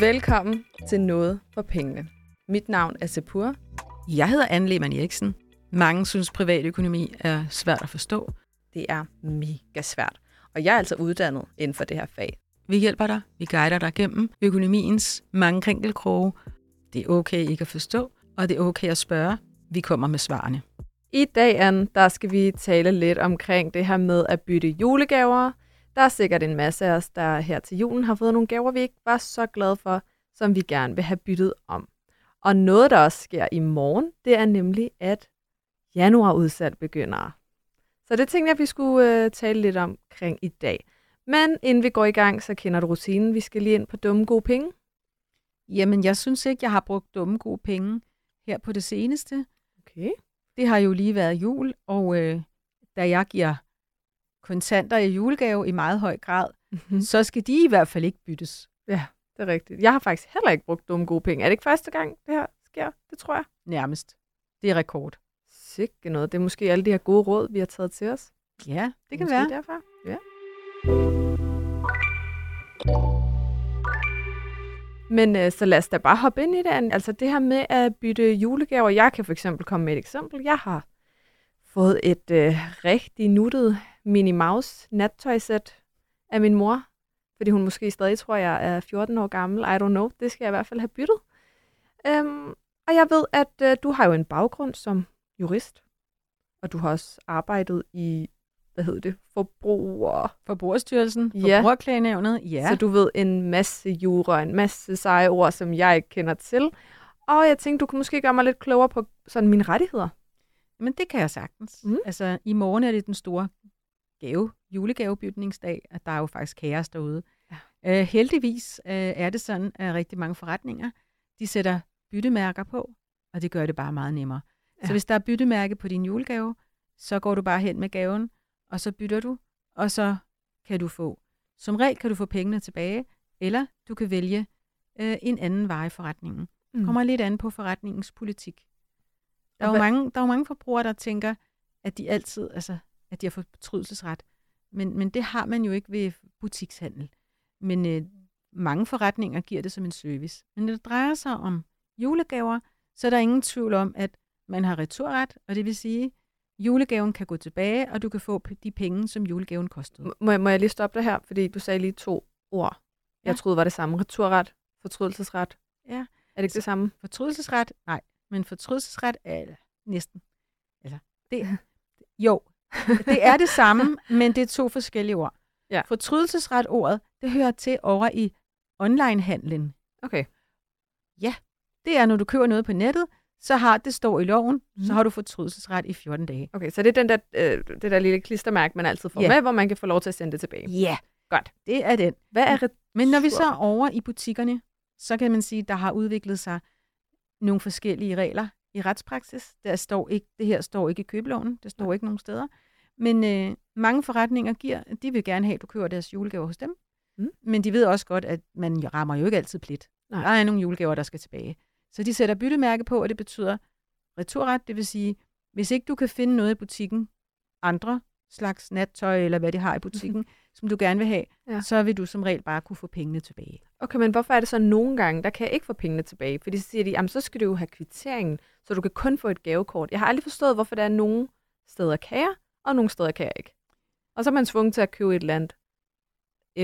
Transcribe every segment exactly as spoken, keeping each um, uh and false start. Velkommen til Nåde for Pengene. Mit navn er Zepur. Jeg hedder Ann Lehmann Erichsen. Mange synes, privatøkonomi er svært at forstå. Det er mega svært. Og jeg er altså uddannet inden for det her fag. Vi hjælper dig. Vi guider dig gennem økonomiens mange krinkelkroge. Det er okay ikke at forstå, og det er okay at spørge. Vi kommer med svarene. I dag, Ann, der skal vi tale lidt omkring det her med at bytte julegaver. Der er sikkert en masse af os, der her til julen har fået nogle gaver, vi ikke var så glade for, som vi gerne vil have byttet om. Og noget, der også sker i morgen, det er nemlig, at januarudsalg begynder. Så det tænkte jeg, at vi skulle øh, tale lidt omkring i dag. Men inden vi går i gang, så kender du rutinen. Vi skal lige ind på dumme gode penge. Jamen, jeg synes ikke, jeg har brugt dumme gode penge her på det seneste. Okay. Det har jo lige været jul, og øh, da jeg giver kontanter i julegave i meget høj grad, mm-hmm. så skal de i hvert fald ikke byttes. Ja, det er rigtigt. Jeg har faktisk heller ikke brugt dumme gode penge. Er det ikke første gang, det her sker? Det tror jeg. Nærmest. Det er rekord. Sikke noget. Det er måske alle de her gode råd, vi har taget til os. Ja, det kan måske være. Derfor. Ja. Men øh, så lad os da bare hoppe ind i det. Altså det her med at bytte julegaver. Jeg kan for eksempel komme med et eksempel. Jeg har fået et øh, rigtig nuttet Minnie Mouse nattøjsæt af min mor, fordi hun måske stadig tror, jeg er fjorten år gammel. I don't know. Det skal jeg i hvert fald have byttet. Øhm, og jeg ved, at øh, du har jo en baggrund som jurist, og du har også arbejdet i, hvad hedder det, forbruger... Forbrugerstyrelsen, ja. Forbrugerklagenævnet, ja. Så du ved en masse jura, en masse seje ord, som jeg ikke kender til. Og jeg tænkte, du kunne måske gøre mig lidt klogere på sådan mine rettigheder. Men det kan jeg sagtens. Mm. Altså, i morgen er det den store gave, julegavebytningsdag, og der er jo faktisk kaos derude. Ja. Uh, heldigvis uh, er det sådan, at rigtig mange forretninger, de sætter byttemærker på, og det gør det bare meget nemmere. Ja. Så hvis der er byttemærke på din julegave, så går du bare hen med gaven, og så bytter du, og så kan du få, som regel kan du få pengene tilbage, eller du kan vælge øh, en anden vare i forretningen. Mm. Kommer lidt an på forretningens politik. Der er, jo mange, der er jo mange forbrugere, der tænker, at de altid, altså, at de har fortrydelsesret. Men, men det har man jo ikke ved butikshandel. Men øh, mange forretninger giver det som en service. Men når det drejer sig om julegaver, så er der ingen tvivl om, at man har returret, og det vil sige, julegaven kan gå tilbage, og du kan få de penge, som julegaven kostede. Må jeg, må jeg lige stoppe dig her? Fordi du sagde lige to ord. Ja. Jeg troede, var det samme. Returret, fortrydelsesret. Ja. Er det ikke så, det samme? Fortrydelsesret? Nej. Men fortrydelsesret er eller, næsten. Eller, det, jo, det er det samme, men det er to forskellige ord. Ja. Fortrydelsesret ordet, det hører til over i onlinehandlen. Okay. Ja, det er, når du køber noget på nettet, så har det står i loven, mm. så har du fortrydelsesret i fjorten dage. Okay, så det er den der, øh, det der lille klistermærke, man altid får yeah. med, hvor man kan få lov til at sende det tilbage. Ja, yeah. godt. Det er den. Hvad er retur? Men når vi så er over i butikkerne, så kan man sige, at der har udviklet sig nogle forskellige regler i retspraksis. Der står ikke, det her står ikke i købeloven, det står ja. Ikke nogen steder. Men øh, mange forretninger giver, de vil gerne have, at du køber deres julegaver hos dem. Mm. Men de ved også godt, at man rammer jo ikke altid plet. Nej. Der er nogle julegaver, der skal tilbage. Så de sætter byttemærke på, og det betyder returret. Det vil sige, hvis ikke du kan finde noget i butikken, andre slags nattøj eller hvad de har i butikken, mm-hmm. som du gerne vil have, ja. Så vil du som regel bare kunne få pengene tilbage. Okay, men hvorfor er det så nogle gange, der kan jeg ikke få pengene tilbage? Fordi så siger de, jamen så skal du jo have kvitteringen, så du kan kun få et gavekort. Jeg har aldrig forstået, hvorfor der er nogle steder kan jeg, og nogle steder kan jeg ikke. Og så er man tvunget til at købe et eller andet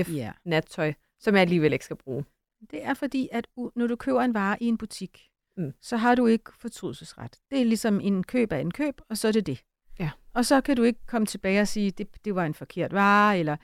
F-nattøj, yeah. som jeg alligevel ikke skal bruge. Det er fordi, at når du køber en vare i en butik, mm. så har du ikke fortrydelsesret. Det er ligesom en køb af en køb, og så er det det. Ja. Og så kan du ikke komme tilbage og sige, det, det var en forkert vare, eller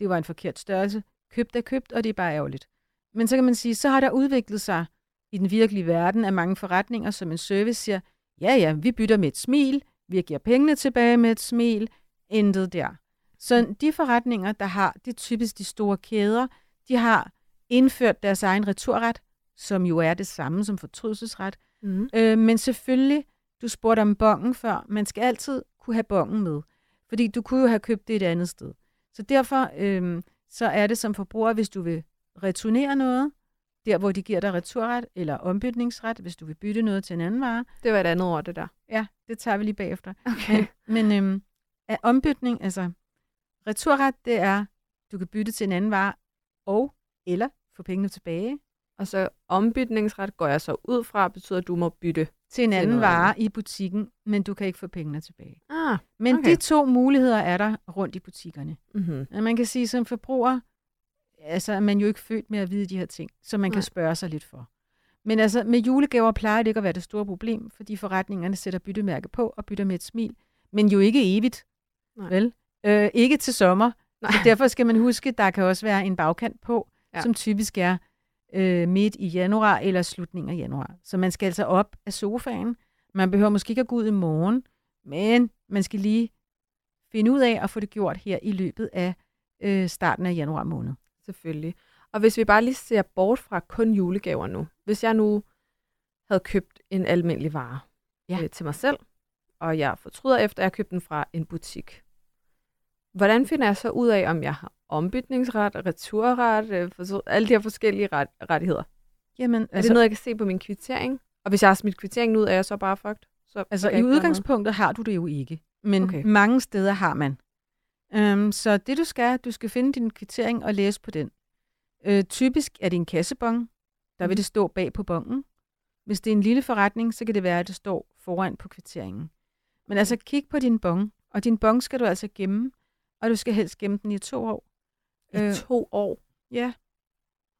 det var en forkert størrelse. Købt er købt, og det er bare ærgerligt. Men så kan man sige, så har der udviklet sig i den virkelige verden af mange forretninger, som en service siger, ja ja, vi bytter med et smil, vi giver pengene tilbage med et smil, intet der. Så de forretninger, der har, det er typisk de store kæder, de har indført deres egen returret, som jo er det samme som fortrydelsesret. Mm. Øh, men selvfølgelig, du spurgte om bongen før, man skal altid kunne have bongen med, fordi du kunne jo have købt det et andet sted. Så derfor øh, så er det som forbruger, hvis du vil returnere noget, der hvor de giver dig returret eller ombytningsret, hvis du vil bytte noget til en anden vare. Det var et andet ord, det der. Ja, det tager vi lige bagefter. Okay. Men, men øh, er ombytning, altså returret, det er, du kan bytte til en anden vare og eller få pengene tilbage, Og så ombytningsret går jeg så ud fra, betyder, at du må bytte til en anden vare i butikken, men du kan ikke få pengene tilbage. Ah, okay. Men de to muligheder er der rundt i butikkerne. Mm-hmm. Man kan sige, som forbruger, altså man er man jo ikke født med at vide de her ting, så man Nej. Kan spørge sig lidt for. Men altså med julegaver plejer det ikke at være det store problem, fordi forretningerne sætter byttemærke på og bytter med et smil, men jo ikke evigt. Nej. Vel? Øh, ikke til sommer. Nej. Så derfor skal man huske, der kan også være en bagkant på, ja. Som typisk er øh, midt i januar eller slutningen af januar. Så man skal altså op af sofaen. Man behøver måske ikke at gå ud i morgen, men man skal lige finde ud af at få det gjort her i løbet af øh, starten af januar måned. Selvfølgelig. Og hvis vi bare lige ser bort fra kun julegaver nu. Hvis jeg nu havde købt en almindelig vare ja. øh, til mig selv, og jeg fortryder efter, at jeg købte den fra en butik. Hvordan finder jeg så ud af, om jeg har ombytningsret, returret, øh, alle de her forskellige ret, rettigheder? Jamen, er det altså noget, jeg kan se på min kvittering? Og hvis jeg har smidt kvitteringen ud, er jeg så bare fucked? Så altså i udgangspunktet har du det jo ikke, men okay. mange steder har man. Øhm, så det du skal, du skal finde din kvittering og læse på den. Øh, typisk er det en kassebon, der vil det stå bag på bongen. Hvis det er en lille forretning, så kan det være, at det står foran på kvitteringen. Men altså kig på din bon, og din bon skal du altså gemme, og du skal helst gemme den i to år. I øh, to år? Ja.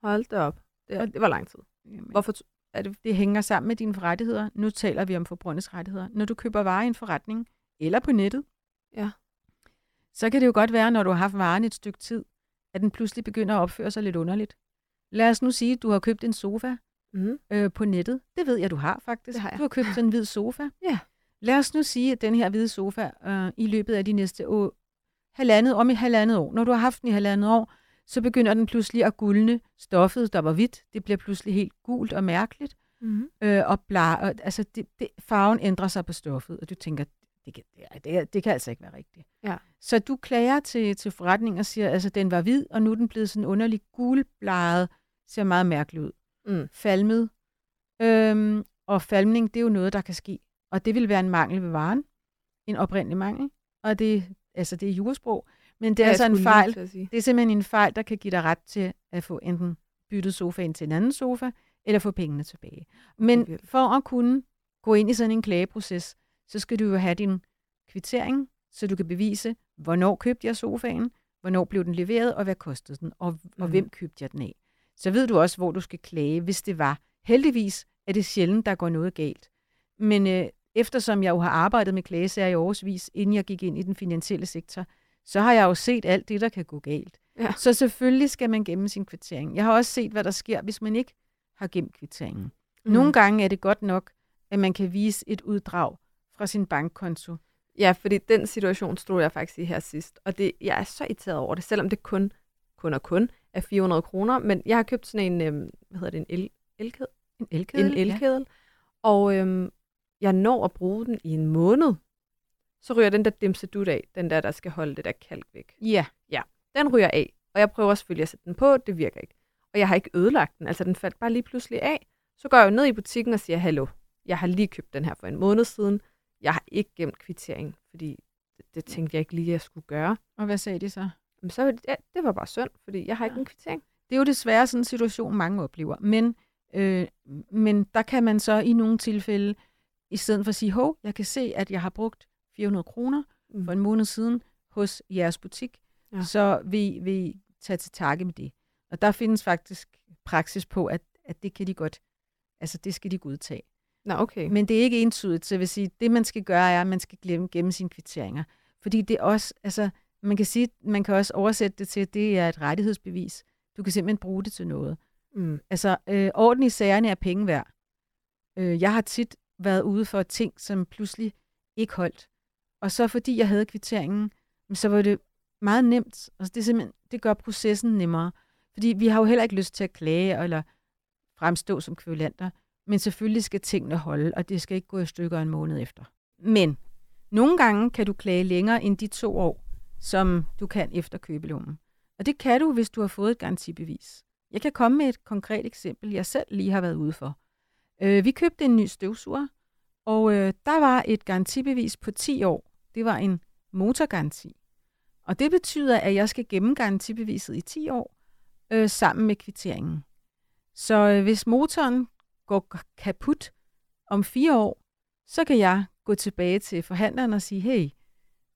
Hold da op. Det, og, det var lang tid. Jamen. Hvorfor t- er det? Det hænger sammen med dine rettigheder. Nu taler vi om forbrugernes rettigheder. Når du køber varer i en forretning, eller på nettet, ja. Så kan det jo godt være, når du har haft varen et stykke tid, at den pludselig begynder at opføre sig lidt underligt. Lad os nu sige, at du har købt en sofa mm. øh, på nettet. Det ved jeg, du har faktisk. Har du har købt en hvid sofa. Ja. Lad os nu sige, at den her hvide sofa øh, i løbet af de næste år, halvandet, om i halvandet år, når du har haft den i halvandet år, så begynder den pludselig at gulne stoffet, der var hvidt. Det bliver pludselig helt gult og mærkeligt. Mm-hmm. Øh, og blar, og, altså det, det, farven ændrer sig på stoffet, og du tænker, det kan, det, det kan altså ikke være rigtigt. Ja. Så du klager til, til forretningen og siger, altså den var hvid, og nu er den blevet sådan underlig gulblaret, ser meget mærkeligt ud. Mm. Falmet. Øhm, og falmning, det er jo noget, der kan ske. Og det vil være en mangel ved varen. En oprindelig mangel. Og det, altså det er jurasprog. Men det er ja, altså en fejl. Det er simpelthen en fejl, der kan give dig ret til at få enten byttet sofaen til en anden sofa, eller få pengene tilbage. Men for at kunne gå ind i sådan en klageproces, så skal du jo have din kvittering, så du kan bevise, hvornår købte jeg sofaen, hvornår blev den leveret, og hvad kostede den, og, og mm-hmm. hvem købte jeg den af. Så ved du også, hvor du skal klage, hvis det var. Heldigvis er det sjældent, der går noget galt. Men øh, eftersom jeg jo har arbejdet med klagesager i årsvis, inden jeg gik ind i den finansielle sektor, så har jeg jo set alt det, der kan gå galt. Ja. Så selvfølgelig skal man gemme sin kvittering. Jeg har også set, hvad der sker, hvis man ikke har gemt kvitteringen. Mm-hmm. Nogle gange er det godt nok, at man kan vise et uddrag fra sin bankkonto. Ja, fordi den situation stod jeg faktisk i her sidst, og det, jeg er så irriteret over det, selvom det kun, kun og kun er fire hundrede kroner, men jeg har købt sådan en, øhm, hvad hedder det, en el- elkedel? En elkedel, en elkedel. Ja. Og øhm, jeg når at bruge den i en måned, så ryger den der dimsedut af, den der, der skal holde det der kalk væk. Ja. Ja, den ryger af, og jeg prøver selvfølgelig at sætte den på, det virker ikke. Og jeg har ikke ødelagt den, altså den faldt bare lige pludselig af. Så går jeg jo ned i butikken og siger, hallo, jeg har lige købt den her for en måned siden, jeg har ikke gemt kvittering, fordi det, det tænkte jeg ikke lige, jeg skulle gøre. Og hvad sagde de så? Jamen, så ja, det var bare synd, fordi jeg har ja. ikke en kvittering. Det er jo desværre sådan en situation, mange oplever. Men, øh, men der kan man så i nogle tilfælde, i stedet for at sige, hov, jeg kan se, at jeg har brugt fire hundrede kroner mm. for en måned siden hos jeres butik, ja. så vil, vil I tage til takke med det. Og der findes faktisk praksis på, at, at det kan de godt, altså det skal de godtage. Nå, okay. Men det er ikke entydigt, så jeg vil sige, det man skal gøre er, at man skal glemme, gemme sine kvitteringer. Fordi det også, altså, man kan sige, man kan også oversætte det til, at det er et rettighedsbevis. Du kan simpelthen bruge det til noget. Mm. Altså, øh, orden i sagerne er penge værd. Øh, jeg har tit været ude for ting, som pludselig ikke holdt. Og så fordi jeg havde kvitteringen, så var det meget nemt. Altså, det, simpelthen, det gør processen nemmere. Fordi vi har jo heller ikke lyst til at klage eller fremstå som kvælanter. Men selvfølgelig skal tingene holde, og det skal ikke gå i stykker en måned efter. Men nogle gange kan du klage længere end de to år, som du kan efter købeloven. Og det kan du, hvis du har fået et garantibevis. Jeg kan komme med et konkret eksempel, jeg selv lige har været ude for. Øh, vi købte en ny støvsuger, og øh, der var et garantibevis på ti år. Det var en motorgaranti. Og det betyder, at jeg skal gemme garantibeviset i ti år, øh, sammen med kvitteringen. Så hvis motoren går kaput om fire år, så kan jeg gå tilbage til forhandleren og sige, hey,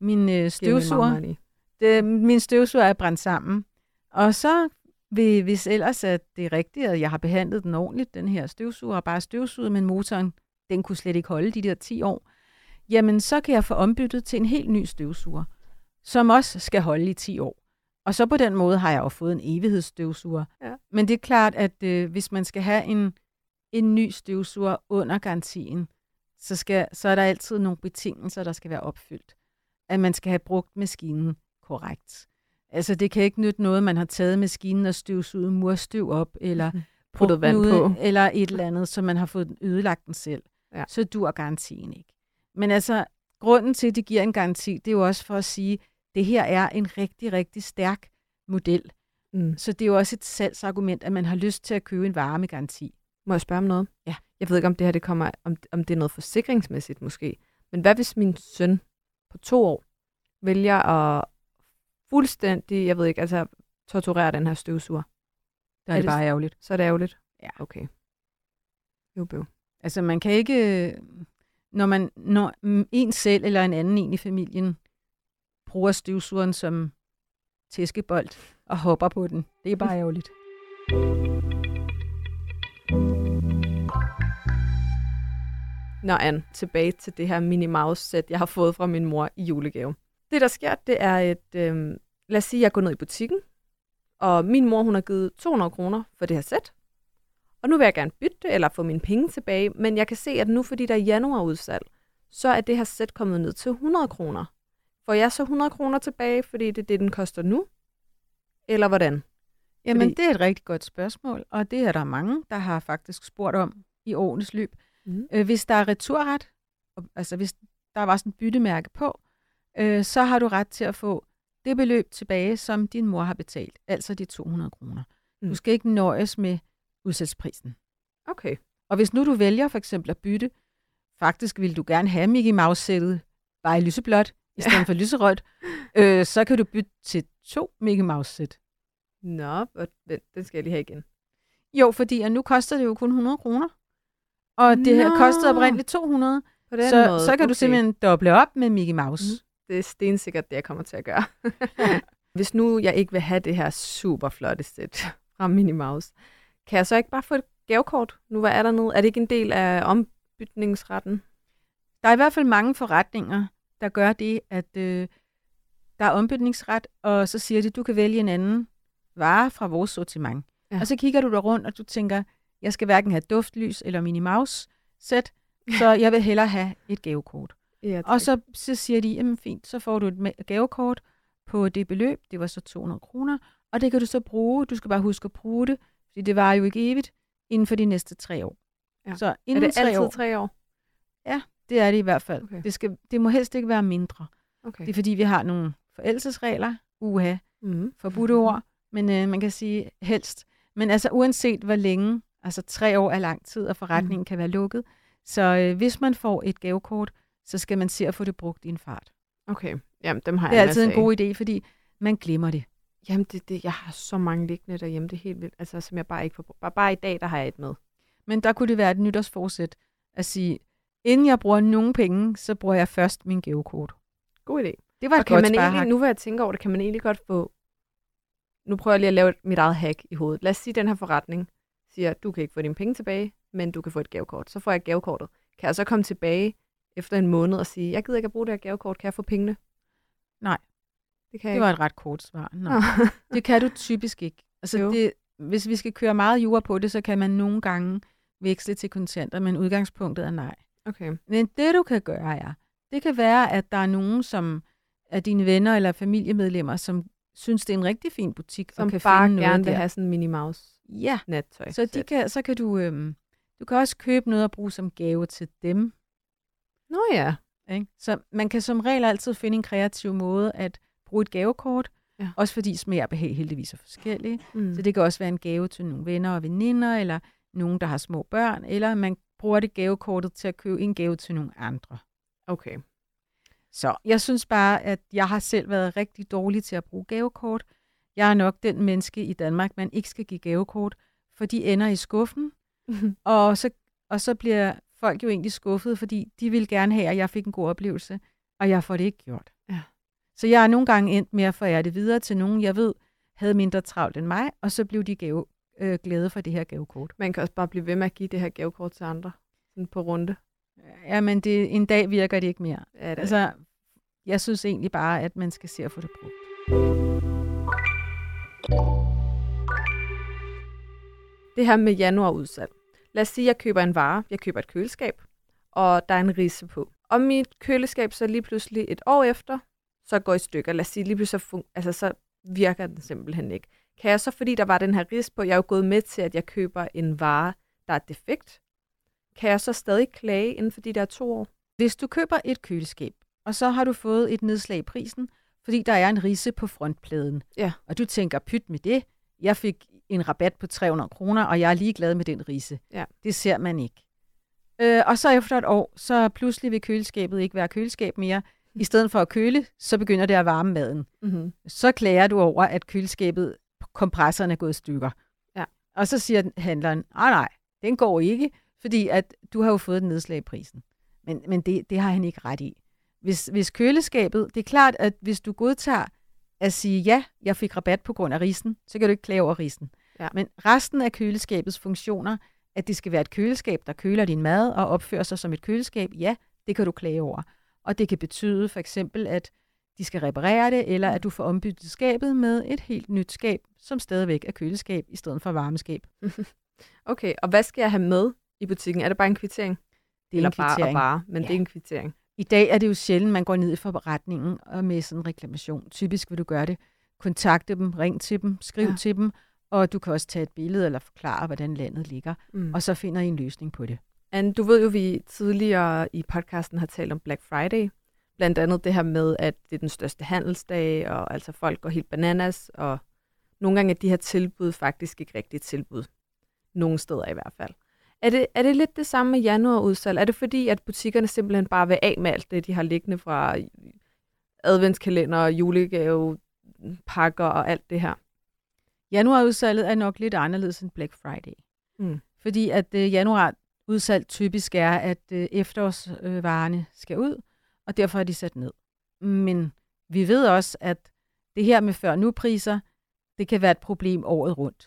min støvsuger, det, min støvsuger er brændt sammen. Og så, vil, hvis ellers at det er rigtigt, at jeg har behandlet den ordentligt, den her støvsuger, og bare støvsuget, men motoren, den kunne slet ikke holde de der ti år, jamen så kan jeg få ombyttet til en helt ny støvsuger, som også skal holde i ti år. Og så på den måde har jeg jo fået en evighedsstøvsuger. Ja. Men det er klart, at øh, hvis man skal have en, en ny støvsuger under garantien, så, skal, så er der altid nogle betingelser, der skal være opfyldt. At man skal have brugt maskinen korrekt. Altså det kan ikke nytte noget, man har taget maskinen og støvsuget murstøv op, eller mm. puttet vand ud, på, eller et eller andet, så man har fået ødelagt den selv. Ja. Så dur garantien ikke. Men altså, grunden til, at det giver en garanti, det er jo også for at sige, det her er en rigtig, rigtig stærk model. Mm. Så det er jo også et salgsargument, at man har lyst til at købe en vare med garanti. Må jeg spørge om noget? Ja. Jeg ved ikke, om det her det kommer, om, om det er noget forsikringsmæssigt måske. Men hvad hvis min søn på to år vælger at fuldstændig, jeg ved ikke, altså torturere den her støvsuger? Der er, er det bare ærgerligt. Så er det ærgerligt? Ja. Okay. Jo, bøv. Altså man kan ikke, når man, når en selv eller en anden en i familien bruger støvsugeren som tæskebold og hopper på den. Det er bare ærgerligt. Nå, Ann, tilbage til det her Minnie Mouse-sæt, jeg har fået fra min mor i julegave. Det, der sker, det er et... Øh, lad os sige, jeg går ned i butikken, og min mor, hun har givet to hundrede kroner for det her sæt. Og nu vil jeg gerne bytte det, eller få mine penge tilbage, men jeg kan se, at nu, fordi der er januarudsalg, så er det her sæt kommet ned til hundrede kroner. Får jeg så hundrede kroner tilbage, fordi det er det, den koster nu? Eller hvordan? Jamen, fordi... det er et rigtig godt spørgsmål, og det er der mange, der har faktisk spurgt om i årenes løb. Mm. Øh, hvis der er returret, altså hvis der var sådan et byttemærke på, øh, så har du ret til at få det beløb tilbage, som din mor har betalt, altså de to hundrede kroner. Mm. Du skal ikke nøjes med udsalgsprisen. Okay. Og hvis nu du vælger for eksempel at bytte, faktisk vil du gerne have Mickey Mouse-sættet bare i lyseblåt, i stedet for lyserødt, øh, så kan du bytte til to Mickey Mouse-sæt. Nå, den skal jeg lige have igen. Jo, fordi at nu koster det jo kun hundrede kroner. Og det her kostede oprindeligt to hundrede. På den så, måde. Så kan okay. du simpelthen doble op med Mickey Mouse. Mm. Det er stensikkert det, jeg kommer til at gøre. Hvis nu jeg ikke vil have det her super flotte sæt fra Minnie Mouse, kan jeg så ikke bare få et gavekort? Nu hvad er der noget? Er det ikke en del af ombytningsretten? Der er i hvert fald mange forretninger, der gør det, at øh, der er ombytningsret, og så siger de, at du kan vælge en anden vare fra vores sortiment. Ja. Og så kigger du der rundt, og du tænker, jeg skal hverken have duftlys eller Minnie Mouse-sæt, så jeg vil hellere have et gavekort. Ja, og så, så siger de, jamen fint, så får du et gavekort på det beløb, det var så to hundrede kroner, og det kan du så bruge, du skal bare huske at bruge det, fordi det varer jo ikke evigt, inden for de næste tre år. Ja. Så inden er det tre altid år, tre år? Ja, det er det i hvert fald. Okay. Det, skal, det må helst ikke være mindre. Okay. Det er fordi, vi har nogle forældelsesregler, uha, mm. forbudte ord, men øh, man kan sige helst. Men altså uanset hvor længe, altså tre år er lang tid, og forretningen mm. kan være lukket. Så øh, hvis man får et gavekort, så skal man se at få det brugt i en fart. Okay, jamen dem har jeg. Det er altid en god idé, fordi man glemmer det. Jamen det, det, jeg har så mange liggende derhjemme, det er helt vildt, altså som jeg bare ikke får brugt. Bare, bare i dag, der har jeg et med. Men der kunne det være et nytårsforsæt at sige, inden jeg bruger nogen penge, så bruger jeg først min gavekort. God idé. Det var et okay, godt sparehak. Nu vil jeg tænke over det, kan man egentlig godt få... Nu prøver jeg lige at lave mit eget hack i hovedet. Lad os sige, den her forretning siger, du kan ikke få dine penge tilbage, men du kan få et gavekort. Så får jeg gavekortet. Kan jeg så komme tilbage efter en måned og sige, jeg gider ikke at bruge det her gavekort, kan jeg få pengene? Nej, det, kan det var ikke. Et ret kort svar. Nej. Det kan du typisk ikke. Altså det, hvis vi skal køre meget jura på det, så kan man nogle gange veksle til kontanter, men udgangspunktet er nej. Okay. Men det du kan gøre er, det kan være, at der er nogen som af dine venner eller familiemedlemmer, som synes, det er en rigtig fin butik, som og kan bare finde noget der. Som bare gerne vil have sådan en Minnie Mouse. Ja, nattøj. Så, de kan, så kan du, øhm, du kan også købe noget at bruge som gave til dem. Nå ja. Okay. Så man kan som regel altid finde en kreativ måde at bruge et gavekort, ja. Også fordi smag og behag heldigvis er forskellige. Mm. Så det kan også være en gave til nogle venner og veninder, eller nogen, der har små børn, eller man bruger det gavekortet til at købe en gave til nogle andre. Okay. Så jeg synes bare, at jeg har selv været rigtig dårlig til at bruge gavekort. Jeg er nok den menneske i Danmark, man ikke skal give gavekort, for de ender i skuffen, mm-hmm. og, så, og så bliver folk jo egentlig skuffet, fordi de ville gerne have, at jeg fik en god oplevelse, og jeg får det ikke gjort. Ja. Så jeg er nogle gange endt med at forære det videre til nogen, jeg ved, havde mindre travlt end mig, og så blev de gave, øh, glade for det her gavekort. Man kan også bare blive ved med at give det her gavekort til andre sådan på runde. Ja, men det, en dag virker det ikke mere. Ja, det altså, jeg synes egentlig bare, at man skal se at få det brugt. Det her med januarudsalg. Lad os sige, at jeg køber en vare, jeg køber et køleskab, og der er en ridse på. Og mit køleskab så lige pludselig et år efter, så går i stykker. Lad os sige, lige pludselig så, fun- altså, så virker den simpelthen ikke. Kan jeg så, fordi der var den her ridse på, jeg er jo gået med til, at jeg køber en vare, der er defekt, kan jeg så stadig klage inden for de der to år? Hvis du køber et køleskab, og så har du fået et nedslag i prisen, fordi der er en ridse på frontpladen, ja. Og du tænker, pyt med det, jeg fik en rabat på tre hundrede kroner, og jeg er ligeglad med den ridse. Ja. Det ser man ikke. Øh, og så efter et år, så pludselig vil køleskabet ikke være køleskab mere. I stedet for at køle, så begynder det at varme maden. Mm-hmm. Så klager du over, at køleskabet, kompressoren er gået i stykker. Ja. Og så siger handleren, nej nej, den går ikke, fordi at du har jo fået et nedslag i prisen. Men, men det, det har han ikke ret i. Hvis, hvis køleskabet, det er klart, at hvis du godtager at sige, ja, jeg fik rabat på grund af risen, så kan du ikke klage over risen. Ja. Men resten af køleskabets funktioner, at det skal være et køleskab, der køler din mad og opfører sig som et køleskab, ja, det kan du klage over. Og det kan betyde for eksempel, at de skal reparere det, eller at du får ombyttet skabet med et helt nyt skab, som stadigvæk er køleskab i stedet for varmeskab. Okay, og hvad skal jeg have med i butikken? Er det bare en kvittering? Det er eller en kvittering. Bare og bare, men ja. Det er en kvittering. I dag er det jo sjældent, man går ned i forretningen og med sådan en reklamation. Typisk vil du gøre det. Kontakte dem, ring til dem, skriv ja. til dem, og du kan også tage et billede eller forklare, hvordan landet ligger, mm. og så finder I en løsning på det. Anne, du ved jo, vi tidligere i podcasten har talt om Black Friday. Blandt andet det her med, at det er den største handelsdag, og altså folk går helt bananas, og nogle gange er de her tilbud faktisk ikke rigtigt tilbud. Nogle steder i hvert fald. Er det, er det lidt det samme med januarudsalg? Er det fordi, at butikkerne simpelthen bare vil af med alt det, de har liggende fra adventskalender, julegavepakker og alt det her? Januarudsalget er nok lidt anderledes end Black Friday. Mm. Fordi at øh, januarudsalg typisk er, at øh, efterårsvarerne skal ud, og derfor er de sat ned. Men vi ved også, at det her med før-nu-priser, det kan være et problem året rundt.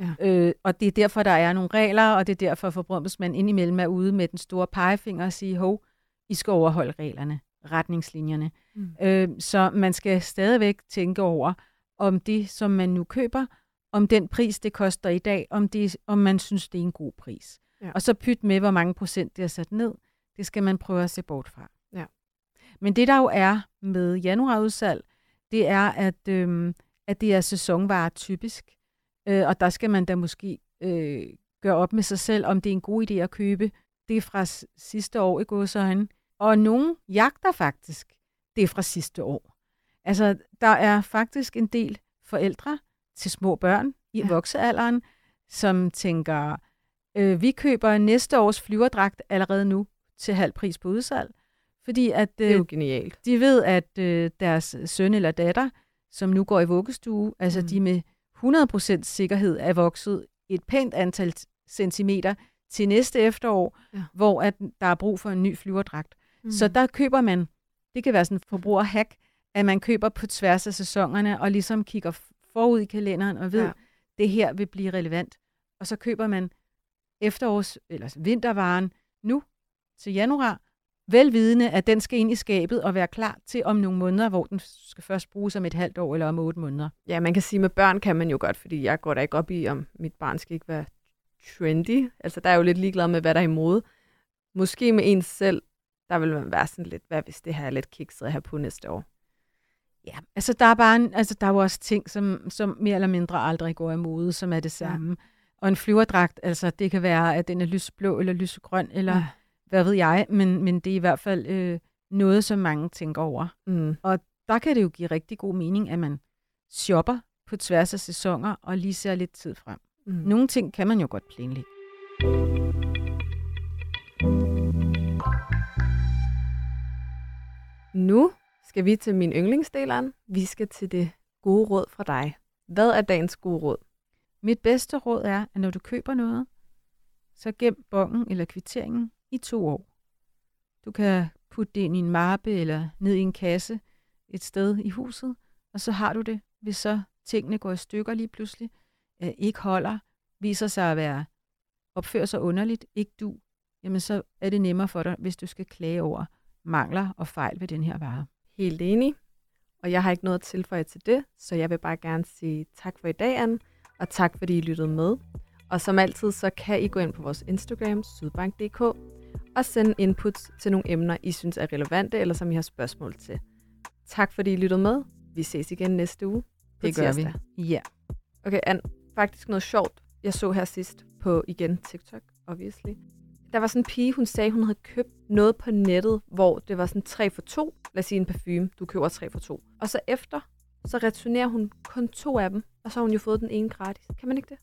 Ja. Øh, og det er derfor, der er nogle regler, og det er derfor, Forbrugerombudsmanden indimellem er ude med den store pegefinger og sige, hov, I skal overholde reglerne, retningslinjerne. Mm. Øh, så man skal stadigvæk tænke over, om det, som man nu køber, om den pris, det koster i dag, om, det, om man synes, det er en god pris. Ja. Og så pyt med, hvor mange procent det er sat ned. Det skal man prøve at se bort fra. Ja. Men det, der jo er med januarudsalg, det er, at, øh, at det er sæsonvarer typisk. Øh, og der skal man da måske øh, gøre op med sig selv, om det er en god idé at købe. Det er fra s- sidste år i gåseøjne. Og nogen jagter faktisk det fra sidste år. Altså, der er faktisk en del forældre til små børn i ja. voksealderen, som tænker, øh, vi køber næste års flyverdragt allerede nu til halv pris på udsalg. Fordi at, øh, det er jo genialt. De ved, at øh, deres søn eller datter, som nu går i vuggestue, altså mm. de med hundrede procent sikkerhed er vokset et pænt antal centimeter til næste efterår, ja. hvor at der er brug for en ny flyverdragt. Mm. Så der køber man, det kan være sådan en forbrugerhack, at man køber på tværs af sæsonerne og ligesom kigger forud i kalenderen og ved, ja. det her vil blive relevant. Og så køber man efterårs- eller vintervaren nu til januar, velvidende, at den skal ind i skabet og være klar til om nogle måneder, hvor den skal først bruges om et halvt år eller om otte måneder. Ja, man kan sige, at med børn kan man jo godt, fordi jeg går da ikke op i, om mit barn skal ikke være trendy. Altså, der er jo lidt ligeglad med, hvad der er i mode. Måske med ens selv, der vil man være sådan lidt, hvad hvis det her er lidt kikset her på næste år? Ja, altså der er, bare en, altså, der er jo også ting, som, som mere eller mindre aldrig går i mode, som er det samme. Ja. Og en flyverdragt, altså det kan være, at den er lysblå eller lysegrøn eller... Ja. Hvad ved jeg, men, men det er i hvert fald øh, noget, som mange tænker over. Mm. Og der kan det jo give rigtig god mening, at man shopper på tværs af sæsoner og lige ser lidt tid frem. Mm. Nogle ting kan man jo godt planlægge. Nu skal vi til min yndlingsdeleren. Vi skal til det gode råd fra dig. Hvad er dagens gode råd? Mit bedste råd er, at når du køber noget, så gem bongen eller kvitteringen i to år. Du kan putte det ind i en mappe eller ned i en kasse et sted i huset, og så har du det, hvis så tingene går i stykker lige pludselig, ikke holder, viser sig at være opfører sig underligt, ikke du, jamen så er det nemmere for dig, hvis du skal klage over mangler og fejl ved den her vare. Helt enig, og jeg har ikke noget at tilføje til det, så jeg vil bare gerne sige tak for i dag, Anne, og tak fordi I lyttede med. Og som altid, så kan I gå ind på vores Instagram, sydbank punktum d k, og sende inputs til nogle emner, I synes er relevante, eller som I har spørgsmål til. Tak fordi I lyttede med. Vi ses igen næste uge. Det gør vi. Ja. Okay, Anne, faktisk noget sjovt, jeg så her sidst på, igen, TikTok, obviously. Der var sådan en pige, hun sagde, hun havde købt noget på nettet, hvor det var sådan tre for to. Lad os sige en parfume, du køber tre for to. Og så efter, så returnerer hun kun to af dem, og så har hun jo fået den ene gratis. Kan man ikke det?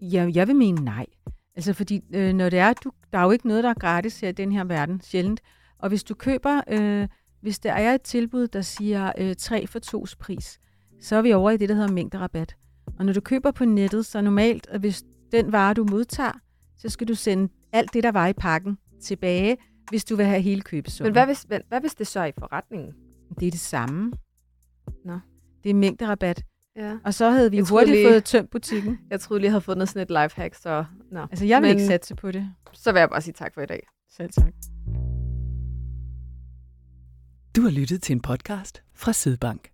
Ja, jeg vil mene nej. Altså fordi, øh, når det er, du, der er jo ikke noget, der er gratis her i den her verden, sjældent. Og hvis du køber, øh, hvis der er et tilbud, der siger øh, tre for tos pris, så er vi over i det, der hedder mængderabat. Og når du køber på nettet, så normalt, at hvis den vare, du modtager, så skal du sende alt det, der var i pakken, tilbage, hvis du vil have hele købesummen. Men hvad hvis, hvad, hvad hvis det så er i forretningen? Det er det samme. Nå. Det er mængderabat. Ja. Og så havde vi jeg hurtigt lige fået tømt butikken. Jeg troede lige, jeg havde fundet sådan et lifehack, så nå. Altså, jeg vil Men, ikke satse på det. Så vil jeg bare sige tak for i dag. Selv tak. Du har lyttet til en podcast fra Sydbank.